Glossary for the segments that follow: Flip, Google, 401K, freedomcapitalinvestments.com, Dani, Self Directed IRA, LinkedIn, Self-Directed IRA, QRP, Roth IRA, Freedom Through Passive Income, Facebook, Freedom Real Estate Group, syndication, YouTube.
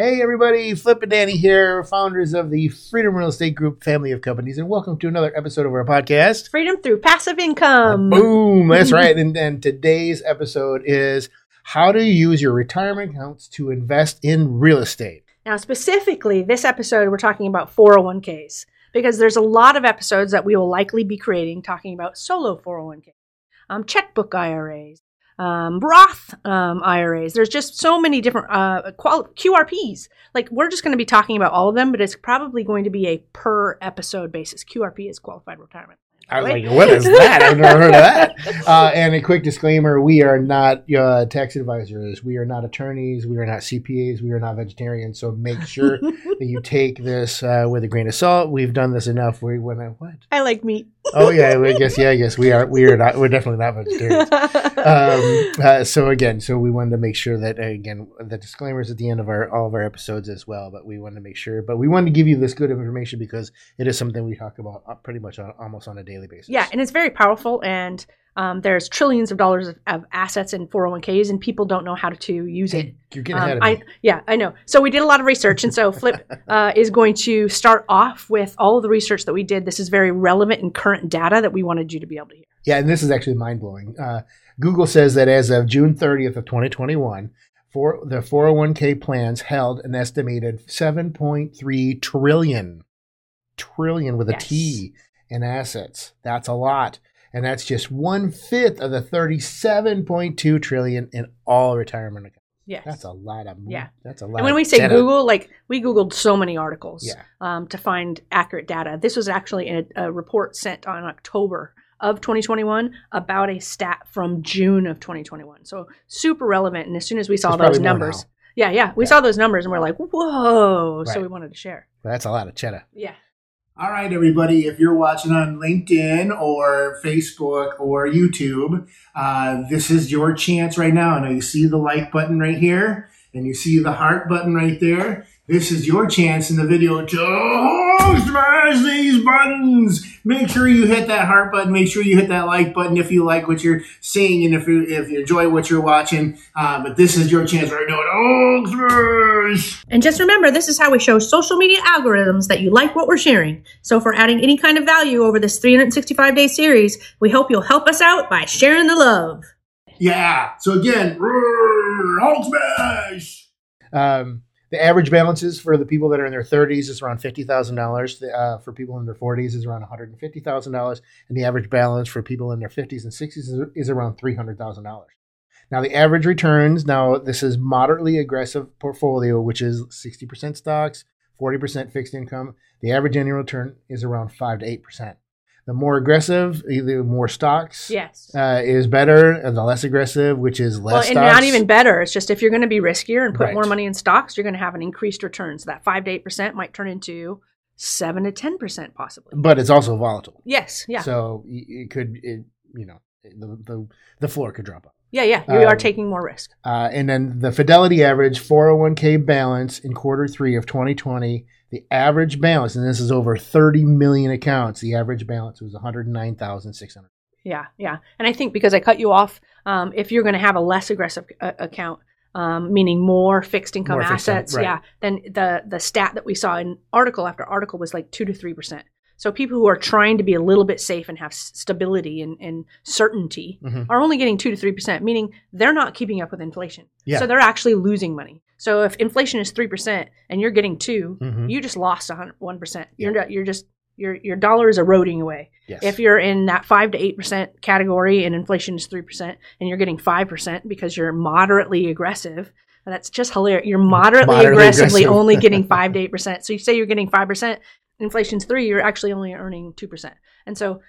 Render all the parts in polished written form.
Hey everybody, Flip and Dani here, founders of the Freedom Real Estate Group family of companies, and welcome to another episode of our podcast, Freedom Through Passive Income. Boom, that's right. And today's episode is how to use your retirement accounts to invest in real estate. Now, specifically, this episode we're talking about 401Ks because there's a lot of episodes that we will likely be creating talking about solo 401Ks, checkbook IRAs. Roth IRAs. There's just so many different QRPs. Like, we're just going to be talking about all of them, but it's probably going to be a per episode basis. QRP is Qualified Retirement Plan. I was like, what is that? I've never heard of that. And a quick disclaimer, we are not tax advisors. We are not attorneys. We are not CPAs. We are not vegetarians. So make sure that you take this with a grain of salt. We've done this enough. I like meat. Oh yeah, I guess we are not. We're definitely not vegetarians. So we wanted to make sure that the disclaimers at the end of all of our episodes as well. But we wanted to make sure. But we wanted to give you this good information because it is something we talk about pretty much almost on a daily basis. Yeah, and it's very powerful. And there's trillions of dollars of assets in 401ks, and people don't know how to use it. You're getting ahead of me. Yeah, I know. So we did a lot of research, and so Flip is going to start off with all of the research that we did. This is very relevant and current data that we wanted you to be able to hear. Yeah, and this is actually mind-blowing. Google says that as of June 30th of 2021, the 401k plans held an estimated $7.3 trillion with a T in assets. That's a lot. And that's just 1/5 of the $37.2 trillion in all retirement accounts. Yes. That's a lot of money. Yeah. That's a lot. And when we say data. Google, like, we Googled so many articles to find accurate data. This was actually in a report sent on October of 2021 about a stat from June of 2021. So super relevant. And as soon as we saw those numbers. We saw those numbers and we're like, whoa. Right. So we wanted to share. Well, that's a lot of cheddar. Yeah. All right, everybody, if you're watching on LinkedIn or Facebook or YouTube, this is your chance right now. I know you see the like button right here and you see the heart button right there. This is your chance in the video to smash these buttons. Make sure you hit that heart button. Make sure you hit that like button if you like what you're seeing and if you enjoy what you're watching. But this is your chance right now to smash. And just remember, this is how we show social media algorithms that you like what we're sharing. So if we're adding any kind of value over this 365-day series, we hope you'll help us out by sharing the love. Yeah. So again, Hulk smash. The average balances for the people that are in their 30s is around $50,000. For people in their 40s is around $150,000. And the average balance for people in their 50s and 60s is around $300,000. Now, the average returns, this is moderately aggressive portfolio, which is 60% stocks, 40% fixed income. The average annual return is around 5 to 8%. The more aggressive, either more stocks is better, and the less aggressive, which is less stocks. Well, and not even better. It's just if you're going to be riskier and put more money in stocks, you're going to have an increased return. So that 5 to 8% might turn into 7 to 10% possibly. But it's also volatile. Yes, yeah. So the floor could drop up. Yeah, yeah. You are taking more risk. And then the Fidelity average 401k balance in quarter 3 of 2020, the average balance, and this is over 30 million accounts, the average balance was $109,600. Yeah, yeah. And I think because I cut you off, if you're going to have a less aggressive account, meaning more fixed income assets, then the stat that we saw in article after article was like 2 to 3%. So people who are trying to be a little bit safe and have stability and certainty are only getting 2 to 3%, meaning they're not keeping up with inflation. Yeah. So they're actually losing money. So if inflation is 3% and you're getting 2, you just lost 1%. Your dollar is eroding away. Yes. If you're in that 5 to 8% category and inflation is 3% and you're getting 5% because you're moderately aggressive, that's just hilarious. You're moderately aggressively only getting 5 to 8%. So you say you're getting 5%. Inflation's 3%, you're actually only earning 2%. And so,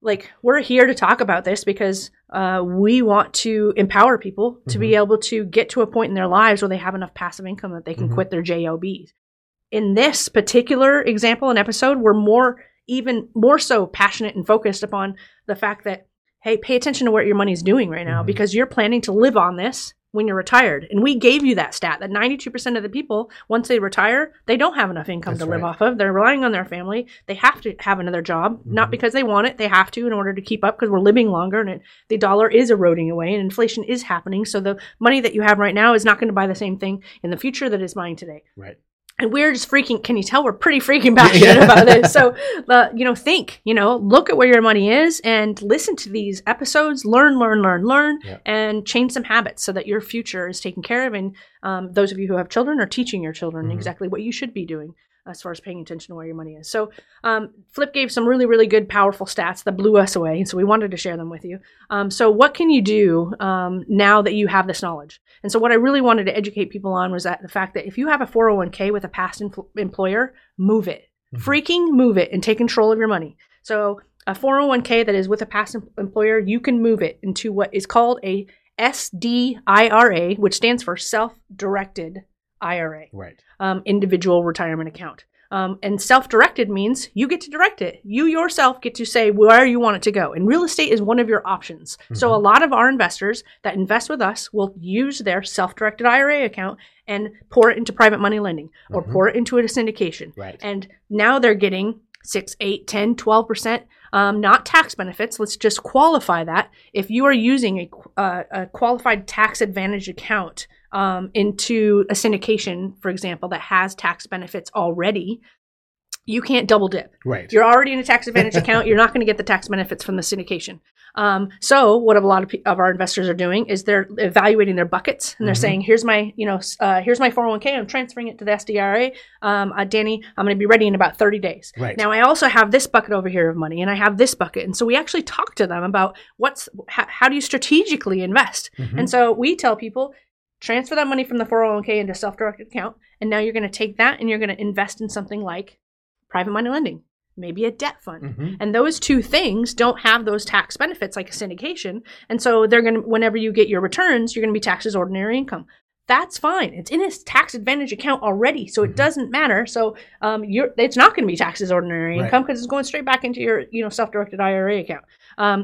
like, we're here to talk about this because we want to empower people to be able to get to a point in their lives where they have enough passive income that they can quit their JOBs. In this particular example and episode, we're even more so passionate and focused upon the fact that, hey, pay attention to what your money's doing right now because you're planning to live on this when you're retired. And we gave you that stat that 92% of the people, once they retire, they don't have enough income to live off of. They're relying on their family. They have to have another job, not because they want it. They have to in order to keep up because we're living longer and the dollar is eroding away and inflation is happening. So the money that you have right now is not going to buy the same thing in the future that is buying today. Right. And we're just freaking, can you tell we're pretty freaking passionate about this? So, look at where your money is and listen to these episodes, learn, and change some habits so that your future is taken care of. And those of you who have children are teaching your children exactly what you should be doing as far as paying attention to where your money is. So Flip gave some really, really good, powerful stats that blew us away. And so we wanted to share them with you. So what can you do now that you have this knowledge? And so what I really wanted to educate people on was that the fact that if you have a 401k with a past employer, move it. Freaking move it and take control of your money. So a 401k that is with a past employer, you can move it into what is called a SDIRA, which stands for Self Directed IRA, individual retirement account. And self-directed means you get to direct it. You yourself get to say where you want it to go. And real estate is one of your options. So a lot of our investors that invest with us will use their self-directed IRA account and pour it into private money lending or pour it into a syndication. And now they're getting 6, 8, 10, 12%, not tax benefits. Let's just qualify that. If you are using a qualified tax advantage account into a syndication, for example, that has tax benefits already, you can't double dip. You're already in a tax advantage account. You're not going to get the tax benefits from the syndication. So what a lot of our investors are doing is they're evaluating their buckets and they're saying, here's my 401k. I'm transferring it to the SDIRA. Dani, I'm going to be ready in about 30 days. Now, I also have this bucket over here of money and I have this bucket. And so we actually talk to them about how do you strategically invest? And so we tell people, transfer that money from the 401k into a self-directed account. And now you're going to take that and you're going to invest in something like private money lending, maybe a debt fund. And those two things don't have those tax benefits like a syndication. And so they're going to, whenever you get your returns, you're going to be taxed as ordinary income. That's fine. It's in his tax advantage account already, so it doesn't matter. So it's not going to be taxed as ordinary income because it's going straight back into your self-directed IRA account.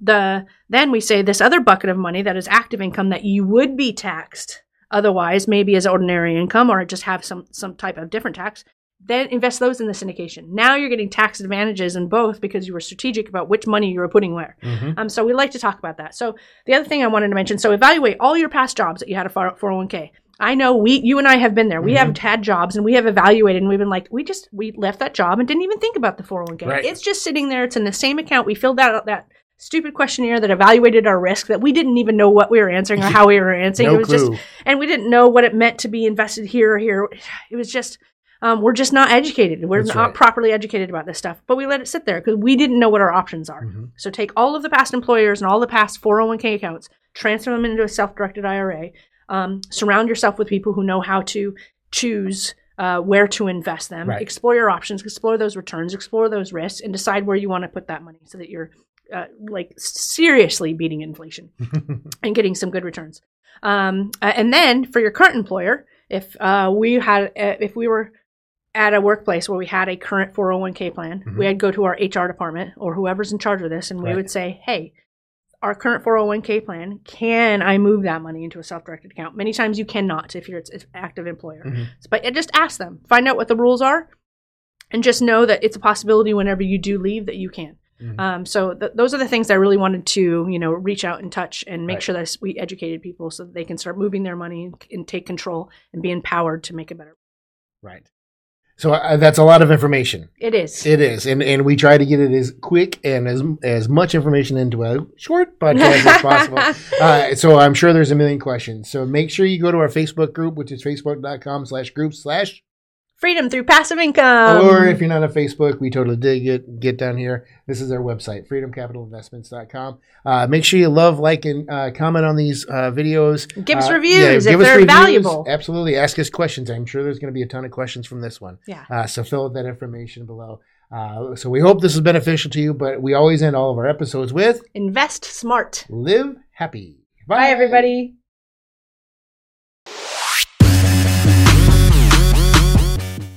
Then we say this other bucket of money that is active income that you would be taxed otherwise, maybe as ordinary income or just have some type of different tax, then invest those in the syndication. Now you're getting tax advantages in both because you were strategic about which money you were putting where. So we like to talk about that. So the other thing I wanted to mention, so evaluate all your past jobs that you had a 401k. I know you and I have been there. We have had jobs and we have evaluated and we've been like, we left that job and didn't even think about the 401k. It's just sitting there. It's in the same account. We filled out that stupid questionnaire that evaluated our risk that we didn't even know what we were answering or how we were answering. And we didn't know what it meant to be invested here or here. It was just, we're just not educated. We're not properly educated about this stuff, but we let it sit there because we didn't know what our options are. So take all of the past employers and all the past 401k accounts, transfer them into a self-directed IRA, surround yourself with people who know how to choose where to invest them, explore your options, explore those returns, explore those risks, and decide where you want to put that money so that you're seriously beating inflation and getting some good returns. And then for your current employer, if we were at a workplace where we had a current 401k plan, we had to go to our HR department or whoever's in charge of this, and we would say, hey, our current 401k plan, can I move that money into a self-directed account? Many times you cannot if you're an active employer. But just ask them, find out what the rules are, and just know that it's a possibility whenever you do leave that you can. So those are the things I really wanted to, reach out and touch and make sure that we educated people so that they can start moving their money and take control and be empowered to make it better. So that's a lot of information. It is. And we try to get it as quick and as much information into a short podcast as possible. So I'm sure there's a million questions. So make sure you go to our Facebook group, which is facebook.com/group/ Freedom Through Passive Income. Or if you're not on Facebook, we totally dig it. Get down here. This is our website, freedomcapitalinvestments.com. Make sure you like, and comment on these videos. Give us reviews if they're valuable. Absolutely. Ask us questions. I'm sure there's going to be a ton of questions from this one. So fill out that information below. So we hope this is beneficial to you, but we always end all of our episodes with invest smart. Live happy. Bye. Bye, everybody.